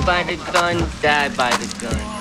Live by the gun, die by the gun.